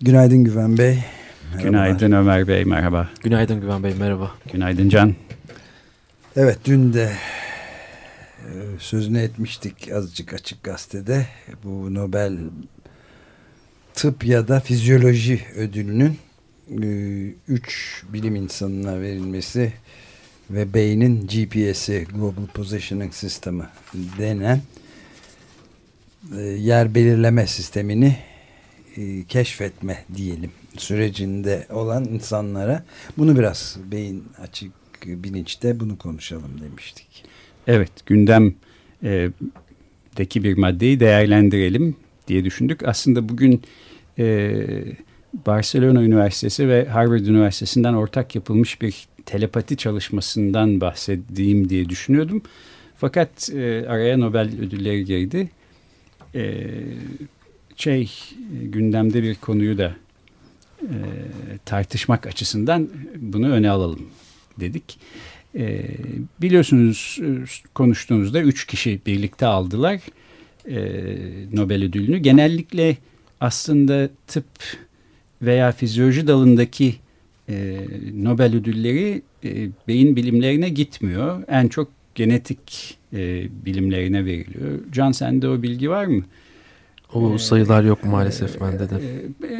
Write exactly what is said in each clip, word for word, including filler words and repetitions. Günaydın Güven Bey. Merhaba. Günaydın Ömer Bey, merhaba. Günaydın Güven Bey, merhaba. Günaydın Can. Evet, dün de sözünü etmiştik azıcık Açık Gazete'de. Bu Nobel Tıp ya da Fizyoloji Ödülü'nün üç bilim insanına verilmesi ve beynin G P S'i, Global Positioning System'i denen yer belirleme sistemini keşfetme diyelim sürecinde olan insanlara bunu biraz beyin açık bilinçte bunu konuşalım demiştik. Evet, gündemdeki bir maddeyi değerlendirelim diye düşündük. Aslında bugün Barcelona Üniversitesi ve Harvard Üniversitesi'nden ortak yapılmış bir telepati çalışmasından bahsedeyim diye düşünüyordum. Fakat araya Nobel ödülleri girdi. Şey, gündemde bir konuyu da e, tartışmak açısından bunu öne alalım dedik. E, biliyorsunuz konuştuğumuzda üç kişi birlikte aldılar e, Nobel ödülünü. Genellikle aslında tıp veya fizyoloji dalındaki e, Nobel ödülleri e, beyin bilimlerine gitmiyor. En çok genetik e, bilimlerine veriliyor. Can, sende o bilgi var mı? O sayılar yok maalesef bende de.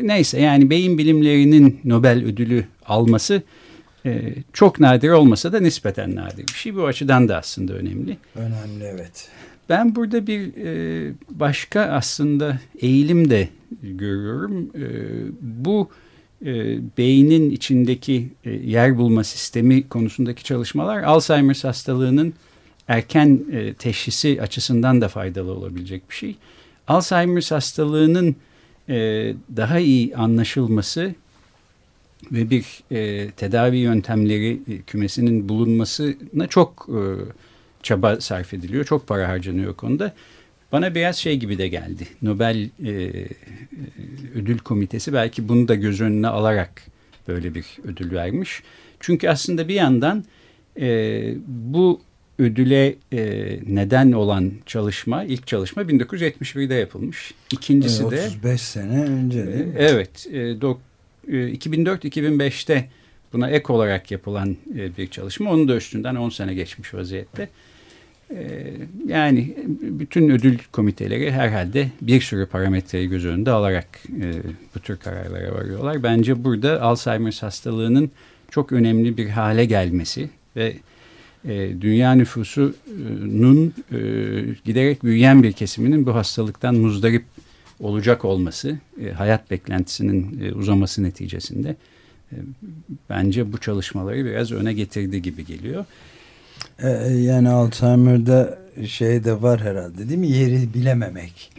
Neyse, yani beyin bilimlerinin Nobel ödülü alması çok nadir olmasa da nispeten nadir bir şey. Bu açıdan da aslında önemli. Önemli, evet. Ben burada bir başka aslında eğilim de görüyorum. Bu beynin içindeki yer bulma sistemi konusundaki çalışmalar Alzheimer's hastalığının erken teşhisi açısından da faydalı olabilecek bir şey. Alzheimer's hastalığının e, daha iyi anlaşılması ve bir e, tedavi yöntemleri e, kümesinin bulunmasına çok e, çaba sarf ediliyor. Çok para harcanıyor konuda. Bana biraz şey gibi de geldi. Nobel e, Ödül Komitesi belki bunu da göz önüne alarak böyle bir ödül vermiş. Çünkü aslında bir yandan e, bu ödüle e, neden olan çalışma, ilk çalışma bin dokuz yüz yetmiş birde yapılmış. İkincisi otuz beş de... otuz beş sene önce değil mi? Evet. E, do, e, iki bin dört iki bin beşte buna ek olarak yapılan e, bir çalışma. Onun da üstünden on sene geçmiş vaziyette. E, yani bütün ödül komiteleri herhalde bir sürü parametreyi göz önünde alarak e, bu tür kararlara varıyorlar. Bence burada Alzheimer's hastalığının çok önemli bir hale gelmesi ve dünya nüfusunun giderek büyüyen bir kesiminin bu hastalıktan muzdarip olacak olması, hayat beklentisinin uzaması neticesinde bence bu çalışmaları biraz öne getirdi gibi geliyor. Yani Alzheimer'da şey de var herhalde, değil mi? Yeri bilememek.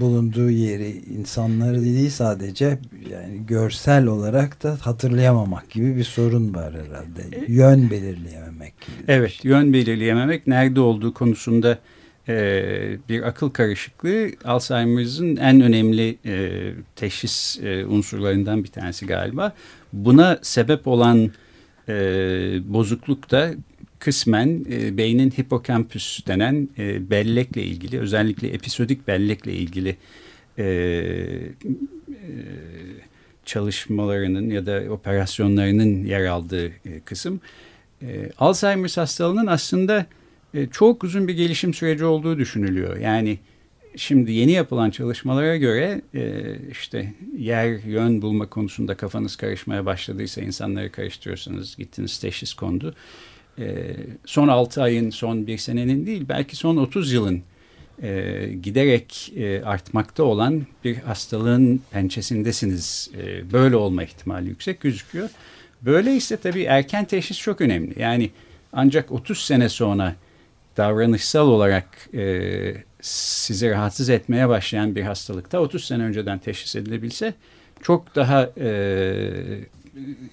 Bulunduğu yeri, insanları değil sadece, yani görsel olarak da hatırlayamamak gibi bir sorun var herhalde. Yön belirleyememek gibi. Evet, yön belirleyememek, nerede olduğu konusunda e, bir akıl karışıklığı Alzheimer'ın en önemli e, teşhis e, unsurlarından bir tanesi galiba. Buna sebep olan e, bozukluk da kısmen e, beynin hipokampüs denen e, bellekle ilgili, özellikle episodik bellekle ilgili e, e, çalışmalarının ya da operasyonlarının yer aldığı e, kısım. E, Alzheimer's hastalığının aslında e, çok uzun bir gelişim süreci olduğu düşünülüyor. Yani şimdi yeni yapılan çalışmalara göre e, işte yer, yön bulma konusunda kafanız karışmaya başladıysa, insanları karıştırıyorsanız, gittiniz teşhis kondu. Son altı ayın, son bir senenin değil, belki son otuz yılın e, giderek e, artmakta olan bir hastalığın pençesindesiniz. E, böyle olma ihtimali yüksek gözüküyor. Böyleyse tabii erken teşhis çok önemli. Yani ancak otuz sene sonra davranışsal olarak e, sizi rahatsız etmeye başlayan bir hastalıkta otuz sene önceden teşhis edilebilse çok daha e,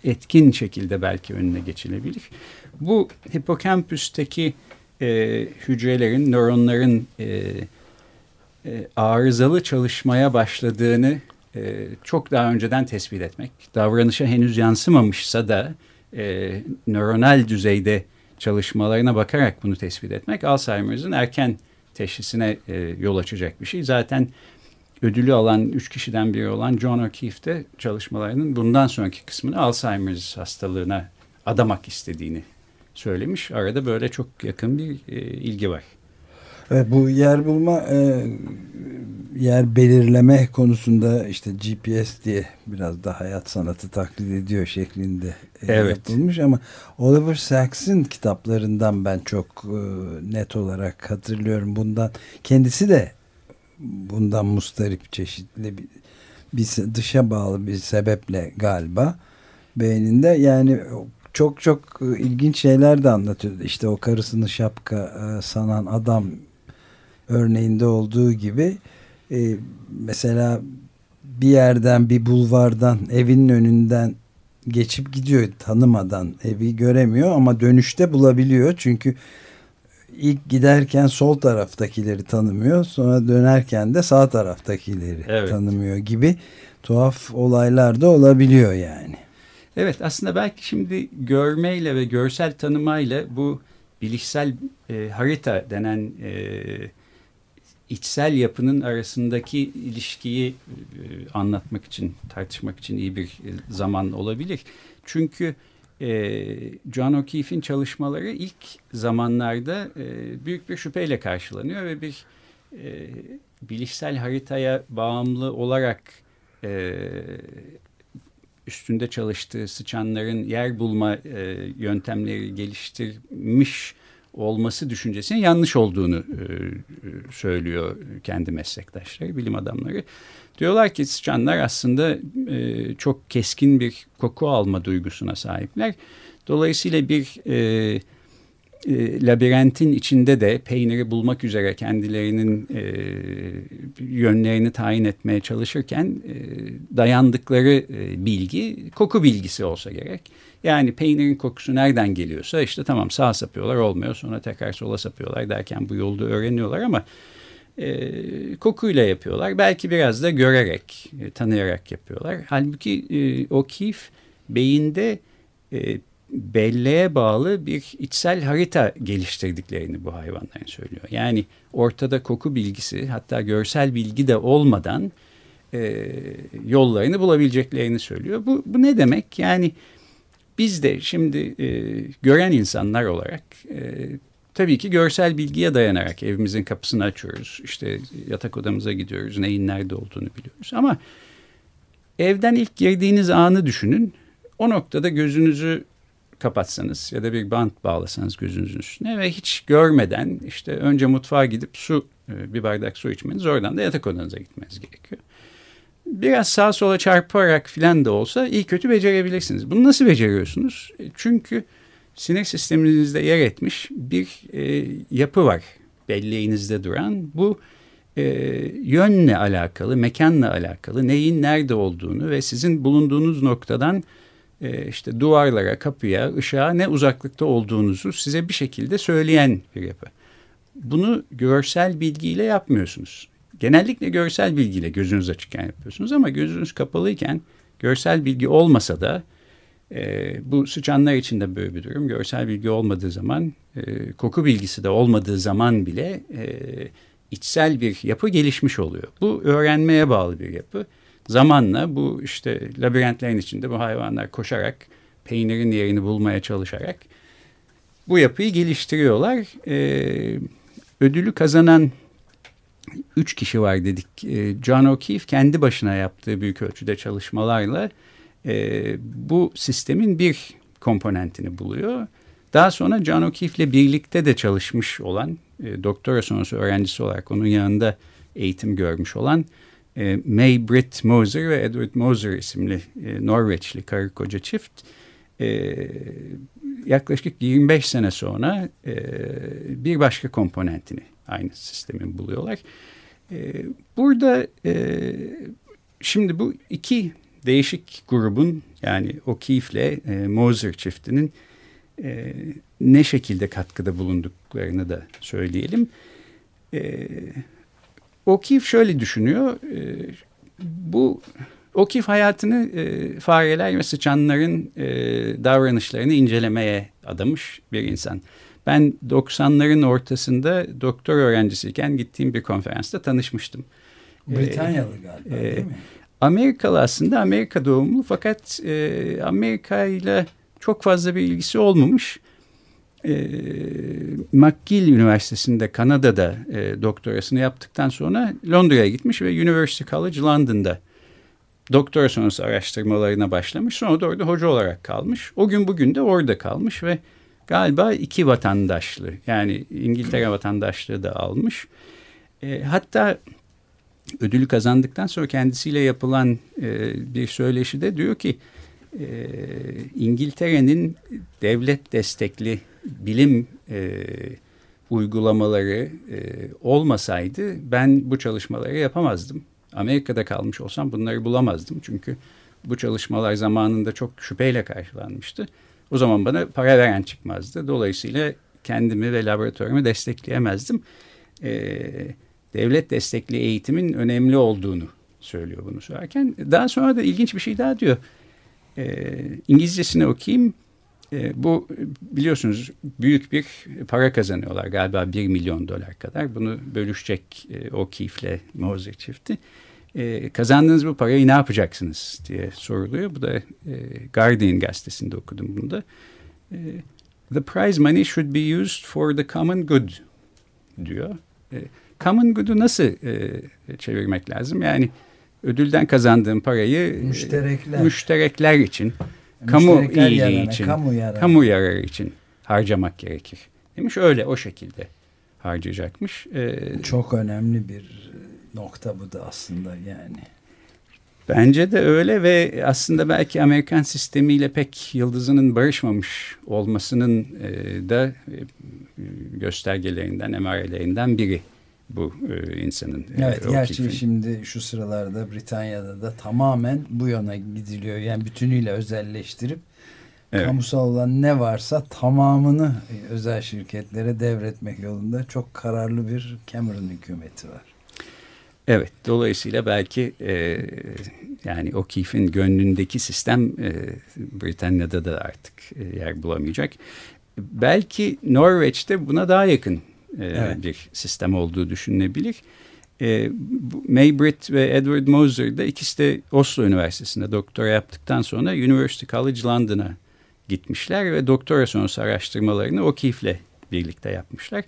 etkin şekilde belki önüne geçilebilir. Bu hipokampüsteki e, hücrelerin, nöronların e, e, arızalı çalışmaya başladığını e, çok daha önceden tespit etmek, davranışa henüz yansımamışsa da e, nöronal düzeyde çalışmalarına bakarak bunu tespit etmek Alzheimer'ın erken teşhisine e, yol açacak bir şey. Zaten ödülü alan üç kişiden biri olan John O'Keefe de çalışmalarının bundan sonraki kısmını Alzheimer hastalığına adamak istediğini söylemiş. Arada böyle çok yakın bir e, ilgi var. Evet, bu yer bulma, e, yer belirleme konusunda işte G P S diye biraz da hayat sanatı taklit ediyor şeklinde e, evet. yapılmış ama Oliver Sacks'in kitaplarından ben çok e, net olarak hatırlıyorum bundan. Kendisi de bundan mustarip çeşitli bir, bir dışa bağlı bir sebeple galiba beyninde, yani çok çok ilginç şeyler de anlatıyordu. İşte o karısını şapka sanan adam örneğinde olduğu gibi e, mesela bir yerden, bir bulvardan, evinin önünden geçip gidiyor, tanımadan, evi göremiyor ama dönüşte bulabiliyor çünkü İlk giderken sol taraftakileri tanımıyor. Sonra dönerken de sağ taraftakileri evet. tanımıyor gibi tuhaf olaylar da olabiliyor yani. Evet, aslında belki şimdi görmeyle ve görsel tanımayla bu bilişsel e, harita denen e, içsel yapının arasındaki ilişkiyi e, anlatmak için, tartışmak için iyi bir zaman olabilir. Çünkü John O'Keefe'in çalışmaları ilk zamanlarda büyük bir şüpheyle karşılanıyor ve bir bilişsel haritaya bağımlı olarak üstünde çalıştığı sıçanların yer bulma yöntemleri geliştirmiş olması düşüncesinin yanlış olduğunu söylüyor kendi meslektaşları, bilim adamları. Diyorlar ki sıçanlar aslında e, çok keskin bir koku alma duygusuna sahipler. Dolayısıyla bir e, e, labirentin içinde de peyniri bulmak üzere kendilerinin e, yönlerini tayin etmeye çalışırken e, dayandıkları e, bilgi koku bilgisi olsa gerek. Yani peynirin kokusu nereden geliyorsa işte tamam sağa sapıyorlar, olmuyor, sonra tekrar sola sapıyorlar derken bu yolda öğreniyorlar ama E, kokuyla yapıyorlar. Belki biraz da görerek, e, tanıyarak yapıyorlar. Halbuki e, O'Keefe beyinde e, belleğe bağlı bir içsel harita geliştirdiklerini bu hayvanların söylüyor. Yani ortada koku bilgisi, hatta görsel bilgi de olmadan e, yollarını bulabileceklerini söylüyor. Bu, bu ne demek? Yani biz de şimdi e, gören insanlar olarak E, tabii ki görsel bilgiye dayanarak evimizin kapısını açıyoruz. İşte yatak odamıza gidiyoruz. Neyin nerede olduğunu biliyoruz. Ama evden ilk girdiğiniz anı düşünün. O noktada gözünüzü kapatsanız ya da bir bant bağlasanız gözünüzün üstüne ve hiç görmeden işte önce mutfağa gidip su, bir bardak su içmeniz, oradan da yatak odanıza gitmeniz gerekiyor. Biraz sağa sola çarparak filan da olsa iyi kötü becerebilirsiniz. Bunu nasıl beceriyorsunuz? Çünkü sinir sisteminizde yer etmiş bir e, yapı var belleğinizde duran. Bu e, yönle alakalı, mekanla alakalı, neyin nerede olduğunu ve sizin bulunduğunuz noktadan e, işte duvarlara, kapıya, ışığa ne uzaklıkta olduğunuzu size bir şekilde söyleyen bir yapı. Bunu görsel bilgiyle yapmıyorsunuz. Genellikle görsel bilgiyle gözünüz açıkken yapıyorsunuz ama gözünüz kapalıyken görsel bilgi olmasa da E, bu sıçanlar için de böyle bir durum. Görsel bilgi olmadığı zaman, e, koku bilgisi de olmadığı zaman bile e, içsel bir yapı gelişmiş oluyor. Bu öğrenmeye bağlı bir yapı. Zamanla bu işte labirentlerin içinde bu hayvanlar koşarak, peynirin yerini bulmaya çalışarak bu yapıyı geliştiriyorlar. E, ödülü kazanan üç kişi var dedik. E, John O'Keefe kendi başına yaptığı büyük ölçüde çalışmalarla Ee, bu sistemin bir komponentini buluyor. Daha sonra John O'Keefe'le birlikte de çalışmış olan, e, doktora sonrası öğrencisi olarak onun yanında eğitim görmüş olan e, May Britt Moser ve Edward Moser isimli e, Norveçli karı koca çift e, yaklaşık yirmi beş sene sonra e, bir başka komponentini aynı sistemi buluyorlar. Ee, burada e, şimdi bu iki değişik grubun, yani O'Keefe'le e, Moser çiftinin e, ne şekilde katkıda bulunduklarını da söyleyelim. E, O'Keefe şöyle düşünüyor. E, bu O'Keefe hayatını e, fareler ve sıçanların e, davranışlarını incelemeye adamış bir insan. Ben doksanların ortasında doktor öğrencisiyken gittiğim bir konferansta tanışmıştım. Britanyalı ee, galiba e, değil mi? Amerikalı, aslında Amerika doğumlu, fakat e, Amerika ile çok fazla bir ilgisi olmamış. E, McGill Üniversitesi'nde Kanada'da e, doktorasını yaptıktan sonra Londra'ya gitmiş ve University College London'da doktora sonrası araştırmalarına başlamış. Sonra da orada hoca olarak kalmış. O gün bugün de orada kalmış ve galiba iki vatandaşlığı, yani İngiltere vatandaşlığı da almış. E, hatta ödülü kazandıktan sonra kendisiyle yapılan e, bir söyleşide diyor ki e, İngiltere'nin devlet destekli bilim e, uygulamaları e, olmasaydı ben bu çalışmaları yapamazdım. Amerika'da kalmış olsam bunları bulamazdım. Çünkü bu çalışmalar zamanında çok şüpheyle karşılanmıştı. O zaman bana para veren çıkmazdı. Dolayısıyla kendimi ve laboratuvarımı destekleyemezdim. E, devlet destekli eğitimin önemli olduğunu söylüyor bunu söylerken. Daha sonra da ilginç bir şey daha diyor. E, İngilizcesini okuyayım. E, bu biliyorsunuz büyük bir para kazanıyorlar. Galiba bir milyon dolar kadar. Bunu bölüşecek e, O'Keefe'le Moser çifti. E, kazandığınız bu parayı ne yapacaksınız diye soruluyor. Bu da e, Guardian gazetesinde okudum bunu da. E, the prize money should be used for the common good diyor. E, common good'u nasıl e, çevirmek lazım? Yani ödülden kazandığım parayı müşterekler, e, müşterekler için, kamu iyiliği yararına, için, kamu yararı. kamu yararı için harcamak gerekir demiş. Öyle, o şekilde harcayacakmış. E, Çok önemli bir nokta bu da aslında yani. Bence de öyle ve aslında belki Amerikan sistemiyle pek yıldızının barışmamış olmasının da göstergelerinden, emarelerinden biri bu insanın. Evet, gerçi şimdi şu sıralarda Britanya'da da tamamen bu yana gidiliyor. Yani bütünüyle özelleştirip, evet, kamusal olan ne varsa tamamını özel şirketlere devretmek yolunda çok kararlı bir Cameron hükümeti var. Evet, dolayısıyla belki e, yani O'Keefe'in gönlündeki sistem e, Britanya'da da artık e, yer bulamayacak. Belki Norveç'te buna daha yakın e, evet. bir sistem olduğu düşünülebilir. E, May Britt ve Edward Moser de, ikisi de Oslo Üniversitesi'nde doktora yaptıktan sonra University College London'a gitmişler ve doktora sonrası araştırmalarını O'Keefe'le birlikte yapmışlar.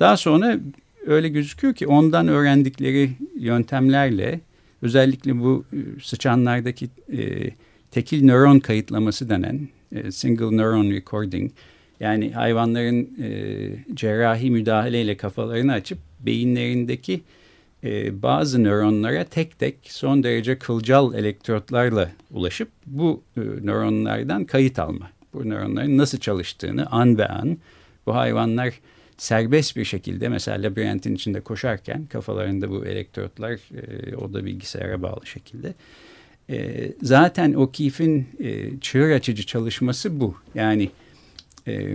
Daha sonra öyle gözüküyor ki ondan öğrendikleri yöntemlerle, özellikle bu sıçanlardaki e, tekil nöron kayıtlaması denen e, single neuron recording, yani hayvanların e, cerrahi müdahaleyle kafalarını açıp beyinlerindeki e, bazı nöronlara tek tek son derece kılcal elektrotlarla ulaşıp bu e, nöronlardan kayıt alma. Bu nöronların nasıl çalıştığını an be an bu hayvanlar serbest bir şekilde, mesela labirentin içinde koşarken kafalarında bu elektrotlar e, o da bilgisayara bağlı şekilde. E, zaten O'Keefe'in e, çığır açıcı çalışması bu. Yani e,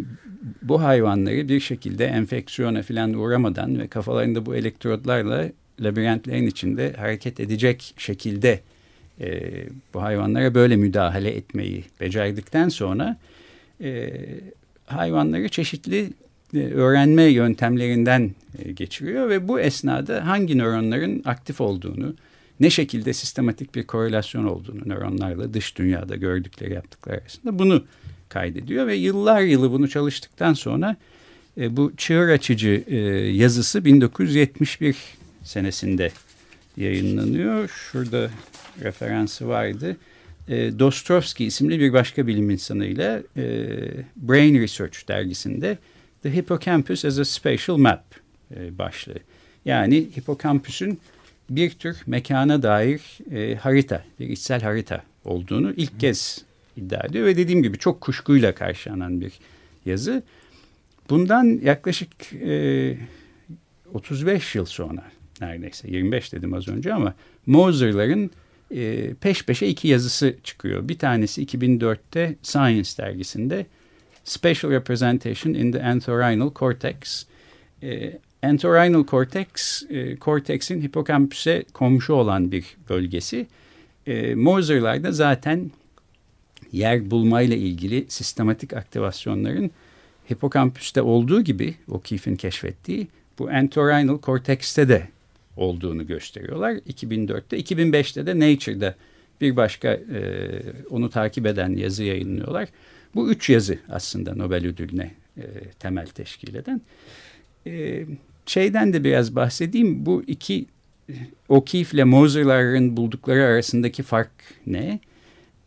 bu hayvanları bir şekilde enfeksiyona falan uğramadan ve kafalarında bu elektrotlarla labirentlerin içinde hareket edecek şekilde e, bu hayvanlara böyle müdahale etmeyi becerdikten sonra e, hayvanları çeşitli öğrenme yöntemlerinden geçiriyor ve bu esnada hangi nöronların aktif olduğunu, ne şekilde sistematik bir korelasyon olduğunu nöronlarla dış dünyada gördükleri, yaptıkları arasında bunu kaydediyor ve yıllar yılı bunu çalıştıktan sonra bu çığır açıcı yazısı bin dokuz yüz yetmiş bir senesinde yayınlanıyor. Şurada referansı vardı. Dostoyevski isimli bir başka bilim insanıyla Brain Research dergisinde The Hippocampus as a Spatial Map e, başlığı. Yani hipokampüsün bir tür mekana dair e, harita, bir içsel harita olduğunu ilk kez iddia ediyor. Ve dediğim gibi çok kuşkuyla karşılanan bir yazı. Bundan yaklaşık e, otuz beş yıl sonra neredeyse, yirmi beş dedim az önce ama Moser'ların e, peş peşe iki yazısı çıkıyor. Bir tanesi iki bin dörtte Science dergisinde Special Representation in the Entorhinal Cortex. E, entorhinal cortex, e, korteksin hipokampüse komşu olan bir bölgesi. E, Moser'larda zaten yer bulmayla ilgili sistematik aktivasyonların hipokampüste olduğu gibi O'Keefe'in keşfettiği bu entorhinal kortekste de olduğunu gösteriyorlar. iki bin dörtte, iki bin beşte de Nature'da bir başka e, onu takip eden yazı yayınlıyorlar. Bu üç yazı aslında Nobel ödülüne e, temel teşkil eden. E, şeyden de biraz bahsedeyim. Bu iki O'Keefe ile Moser'ların buldukları arasındaki fark ne?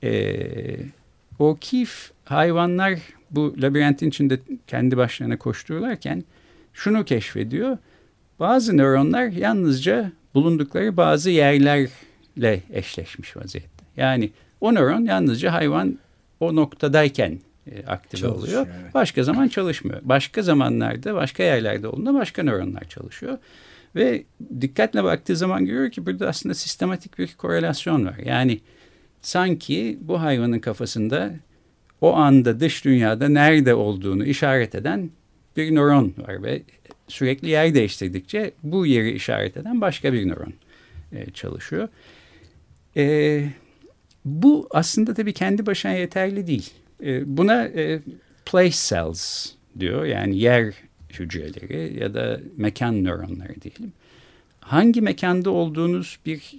E, O'Keefe hayvanlar bu labirentin içinde kendi başlarına koştururlarken şunu keşfediyor. Bazı nöronlar yalnızca bulundukları bazı yerlerle eşleşmiş vaziyette. Yani o nöron yalnızca hayvan o noktadayken e, aktive çalışıyor, oluyor. Evet. Başka zaman çalışmıyor. Başka zamanlarda, başka yerlerde olduğunda başka nöronlar çalışıyor. Ve dikkatle baktığı zaman görüyor ki burada aslında sistematik bir korelasyon var. Yani sanki bu hayvanın kafasında o anda dış dünyada nerede olduğunu işaret eden bir nöron var ve sürekli yer değiştirdikçe bu yeri işaret eden başka bir nöron e, çalışıyor. E, bu aslında tabii kendi başına yeterli değil. E, buna e, place cells diyor, yani yer hücreleri ya da mekan nöronları diyelim. Hangi mekanda olduğunuz bir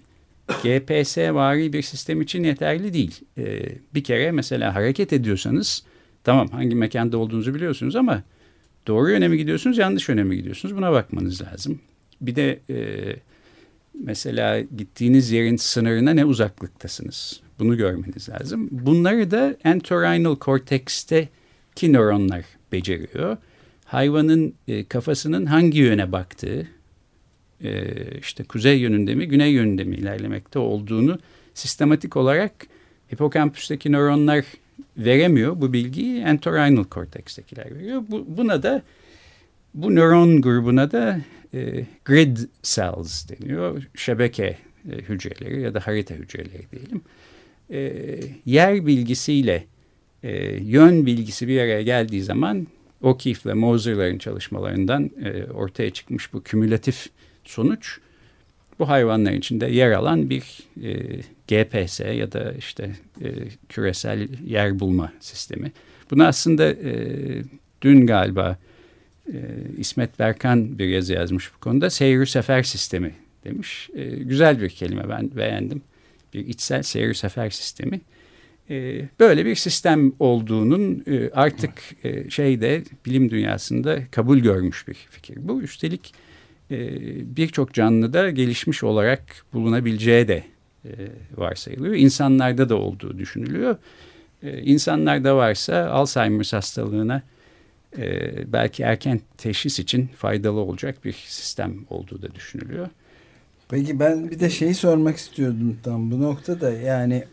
G P S-vari bir sistem için yeterli değil. E, bir kere mesela hareket ediyorsanız tamam hangi mekanda olduğunuzu biliyorsunuz ama doğru yöne mi gidiyorsunuz, yanlış yöne mi gidiyorsunuz? Buna bakmanız lazım. Bir de e, mesela gittiğiniz yerin sınırına ne uzaklıktasınız? Bunu görmeniz lazım. Bunları da entorhinal korteksteki nöronlar beceriyor. Hayvanın e, kafasının hangi yöne baktığı, e, işte kuzey yönünde mi, güney yönünde mi ilerlemekte olduğunu sistematik olarak hipokampüsteki nöronlar veremiyor bu bilgiyi, entorhinal kortekstekiler veriyor. Bu, buna da, bu nöron grubuna da e, grid cells deniyor. Şebeke e, hücreleri ya da harita hücreleri diyelim. E, yer bilgisiyle e, yön bilgisi bir araya geldiği zaman O'Keefe ile Moser'ların çalışmalarından e, ortaya çıkmış bu kümülatif sonuç bu hayvanların içinde yer alan bir e, G P S ya da işte e, küresel yer bulma sistemi. Bunu aslında e, dün galiba e, İsmet Berkan bir yazı yazmış bu konuda. Seyir sefer sistemi demiş. E, güzel bir kelime, ben beğendim. Bir içsel seyir sefer sistemi. E, böyle bir sistem olduğunun e, artık e, şeyde bilim dünyasında kabul görmüş bir fikir. Bu üstelik birçok canlıda gelişmiş olarak bulunabileceği de varsayılıyor. İnsanlarda da olduğu düşünülüyor. İnsanlarda varsa Alzheimer's hastalığına belki erken teşhis için faydalı olacak bir sistem olduğu da düşünülüyor. Peki ben bir de şeyi sormak istiyordum tam bu noktada. Yani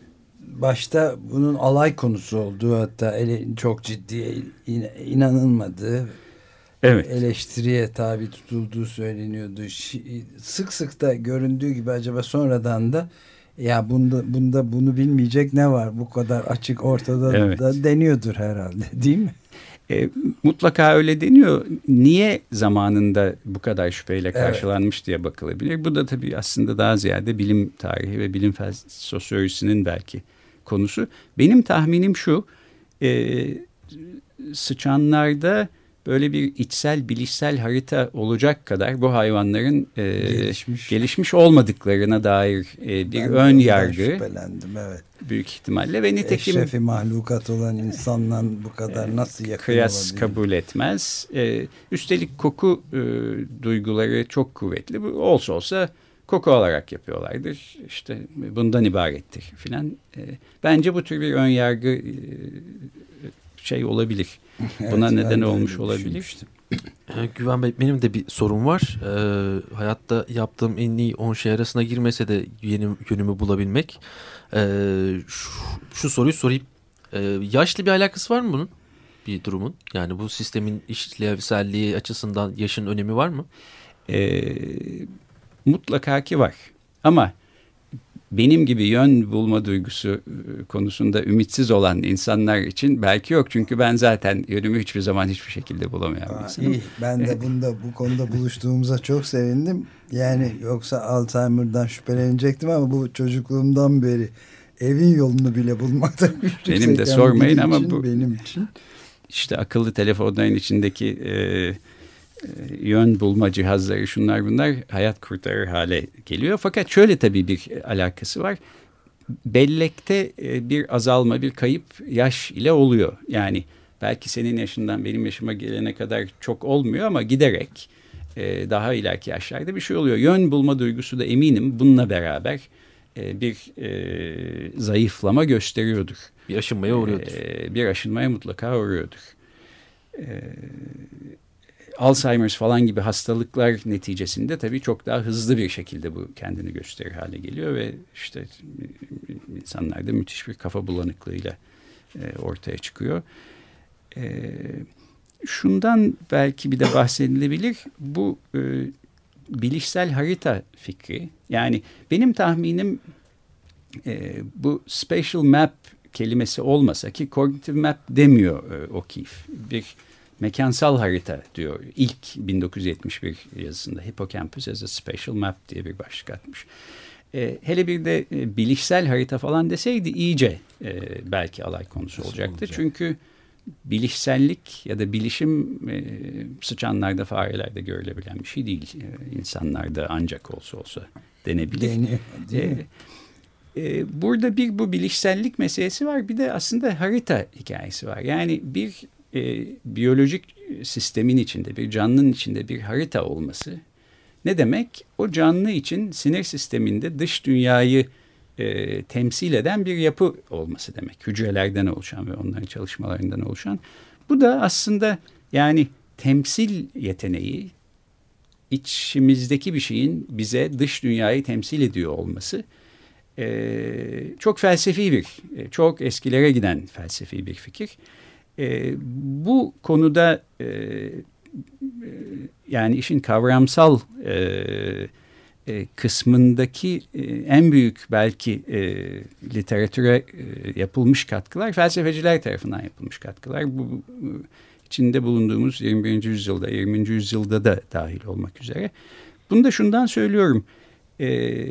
başta bunun alay konusu olduğu, hatta çok ciddi inanılmadığı, evet, eleştiriye tabi tutulduğu söyleniyordu. Sık sık da göründüğü gibi acaba sonradan da ya bunda, bunda bunu bilmeyecek ne var, bu kadar açık ortada, evet, da deniyordur herhalde, değil mi? E, mutlaka öyle deniyor. Niye zamanında bu kadar şüpheyle karşılanmış, evet, diye bakılabilir. Bu da tabii aslında daha ziyade bilim tarihi ve bilim sosyolojisinin belki konusu. Benim tahminim şu. E, sıçanlarda böyle bir içsel bilişsel harita olacak kadar bu hayvanların e, gelişmiş. gelişmiş olmadıklarına dair e, bir ben ön yargı. Şüphelendim, evet. Büyük ihtimalle ve nitekim eşrefi mahlukat olan insanla bu kadar e, nasıl yakın kıyas olabilir? Kabul etmez. E, üstelik koku e, duyguları çok kuvvetli. Bu olsa olsa koku olarak yapıyorlardır. İşte bundan ibarettir filan. E, bence bu tür bir ön yargı e, şey olabilir. Buna evet, neden olmuş olabilir. Güven Bey, benim de bir sorum var. Ee, hayatta yaptığım en iyi on şey arasına girmese de yeni yönümü bulabilmek. Ee, şu, şu soruyu sorayım. Ee, yaşla bir alakası var mı bunun? Bir durumun? Yani bu sistemin işlevselliği açısından yaşın önemi var mı? e, mutlaka ki var. Ama benim gibi yön bulma duygusu konusunda ümitsiz olan insanlar için belki yok. Çünkü ben zaten yönümü hiçbir zaman hiçbir şekilde bulamayan bir insanım. Ben de bunda, bu konuda buluştuğumuza çok sevindim. Yani yoksa Alzheimer'dan şüphelenecektim ama bu çocukluğumdan beri evin yolunu bile bulmakta güçlük. Benim de sormayın ama için, bu benim için. İşte akıllı telefonların içindeki e, e, yön bulma cihazları, şunlar bunlar hayat kurtarır hale geliyor. Fakat şöyle tabii bir alakası var. Bellekte e, bir azalma, bir kayıp yaş ile oluyor. Yani belki senin yaşından benim yaşıma gelene kadar çok olmuyor ama giderek e, daha ileriki yaşlarda bir şey oluyor. Yön bulma duygusu da eminim bununla beraber bir e, zayıflama gösteriyordur. Bir aşınmaya uğruyordur. E, bir aşınmaya mutlaka uğruyordur. E, Alzheimer's falan gibi hastalıklar neticesinde tabii çok daha hızlı bir şekilde bu kendini gösterir hale geliyor ve işte insanlarda müthiş bir kafa bulanıklığıyla e, ortaya çıkıyor. E, şundan belki bir de bahsedilebilir. Bu e, bilişsel harita fikri, yani benim tahminim e, bu spatial map kelimesi olmasa ki cognitive map demiyor e, O'Keefe, bir mekansal harita diyor. İlk bin dokuz yüz yetmiş bir yazısında Hippocampus as a Spatial Map diye bir başlık atmış. E, hele bir de e, bilişsel harita falan deseydi iyice e, belki alay konusu olacaktı. Olacak. Çünkü bilişsellik ya da bilişim e, sıçanlarda, farelerde görülebilen bir şey değil. E, insanlarda ancak olsa olsa denebilir. Deniyor, değil mi? E, e, burada bir bu bilişsellik meselesi var. Bir de aslında harita hikayesi var. Yani bir e, biyolojik sistemin içinde, bir canlının içinde bir harita olması ne demek? O canlı için sinir sisteminde dış dünyayı E, temsil eden bir yapı olması demek. Hücrelerden oluşan ve onların çalışmalarından oluşan. Bu da aslında yani temsil yeteneği, içimizdeki bir şeyin bize dış dünyayı temsil ediyor olması e, çok felsefi bir, çok eskilere giden felsefi bir fikir. E, bu konuda e, yani işin kavramsal e, E, kısmındaki e, en büyük belki e, literatüre e, yapılmış katkılar, felsefeciler tarafından yapılmış katkılar. Bu, bu içinde bulunduğumuz yirmi birinci yüzyılda, yirminci yüzyılda da dahil olmak üzere. Bunu da şundan söylüyorum. E,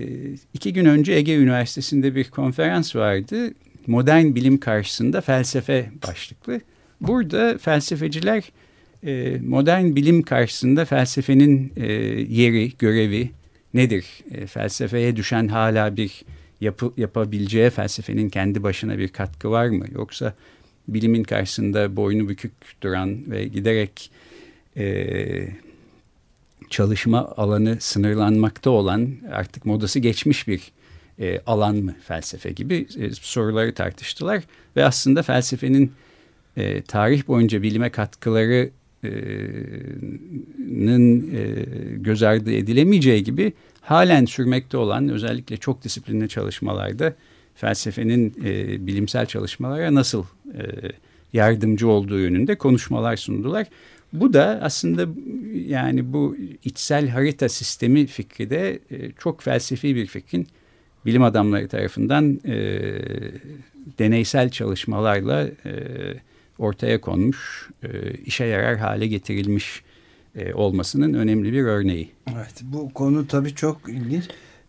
iki gün önce Ege Üniversitesi'nde bir konferans vardı. Modern bilim karşısında felsefe başlıklı. Burada felsefeciler e, modern bilim karşısında felsefenin e, yeri, görevi nedir? E, felsefeye düşen hala bir yapı, yapabileceği felsefenin kendi başına bir katkı var mı? Yoksa bilimin karşısında boynu bükük duran ve giderek e, çalışma alanı sınırlanmakta olan, artık modası geçmiş bir e, alan mı felsefe gibi e, soruları tartıştılar. Ve aslında felsefenin e, tarih boyunca bilime katkıları göz ardı edilemeyeceği gibi halen sürmekte olan, özellikle çok disiplinli çalışmalarda felsefenin e, bilimsel çalışmalara nasıl e, yardımcı olduğu yönünde konuşmalar sundular. Bu da aslında yani bu içsel harita sistemi fikri de e, çok felsefi bir fikrin bilim adamları tarafından e, deneysel çalışmalarla e, ortaya konmuş, işe yarar hale getirilmiş olmasının önemli bir örneği. Evet, bu konu tabii çok ilginç.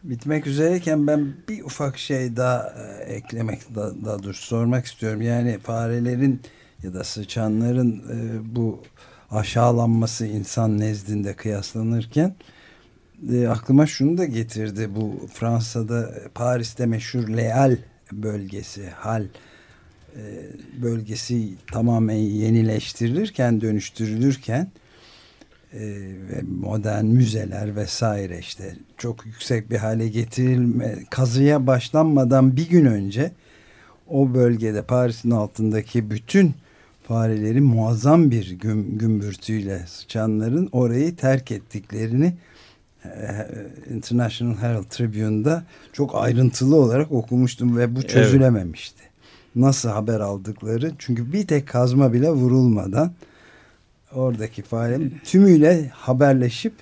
Bitmek üzereyken ben bir ufak şey daha eklemek, daha doğrusu sormak istiyorum. Yani farelerin ya da sıçanların bu aşağılanması insan nezdinde kıyaslanırken aklıma şunu da getirdi. Bu Fransa'da, Paris'te meşhur Leal bölgesi, Hal bölgesi tamamen yenileştirilirken, dönüştürülürken ve modern müzeler vesaire işte çok yüksek bir hale getirilme, kazıya başlanmadan bir gün önce o bölgede Paris'in altındaki bütün fareleri muazzam bir güm, gümbürtüyle sıçanların orayı terk ettiklerini International Herald Tribune'da çok ayrıntılı olarak okumuştum ve bu çözülememişti. Evet. Nasıl haber aldıkları, çünkü bir tek kazma bile vurulmadan oradaki farenin tümüyle haberleşip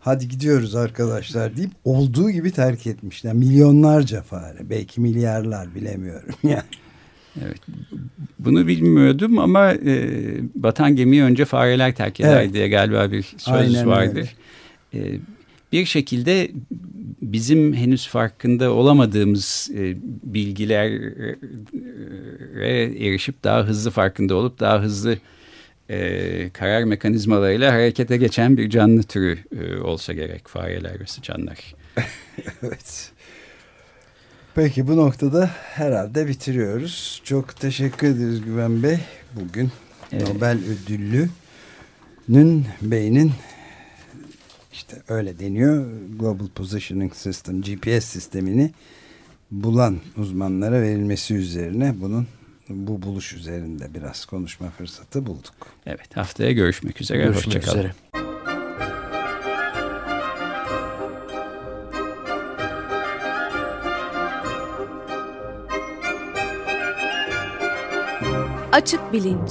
hadi gidiyoruz arkadaşlar deyip olduğu gibi terk etmişler. Milyonlarca fare, belki milyarlar, bilemiyorum yani. Evet, bunu bilmiyordum ama e, batan gemiyi önce fareler terk eder evet. diye galiba bir söz Aynen vardır. E, bir şekilde bizim henüz farkında olamadığımız e, bilgilere erişip daha hızlı farkında olup daha hızlı e, karar mekanizmalarıyla harekete geçen bir canlı türü e, olsa gerek fareler ve sıçanlar. Evet. Peki bu noktada herhalde bitiriyoruz. Çok teşekkür ederiz Güven Bey. Bugün evet. Nobel Ödüllü'nün beynin işte öyle deniyor Global Positioning System, G P S sistemini bulan uzmanlara verilmesi üzerine bunun bu buluş üzerinde biraz konuşma fırsatı bulduk. Evet, haftaya görüşmek üzere. Görüşmek Hoşça üzere. Kalın. Açık Bilinç.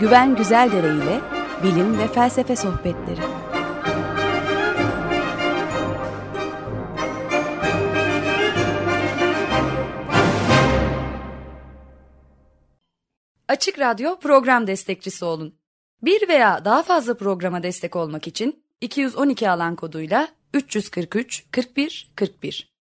Güven Güzeldere ile bilim ve felsefe sohbetleri. Açık Radyo program destekçisi olun. Bir veya daha fazla programa destek olmak için iki yüz on iki alan koduyla üç yüz kırk üç kırk bir kırk bir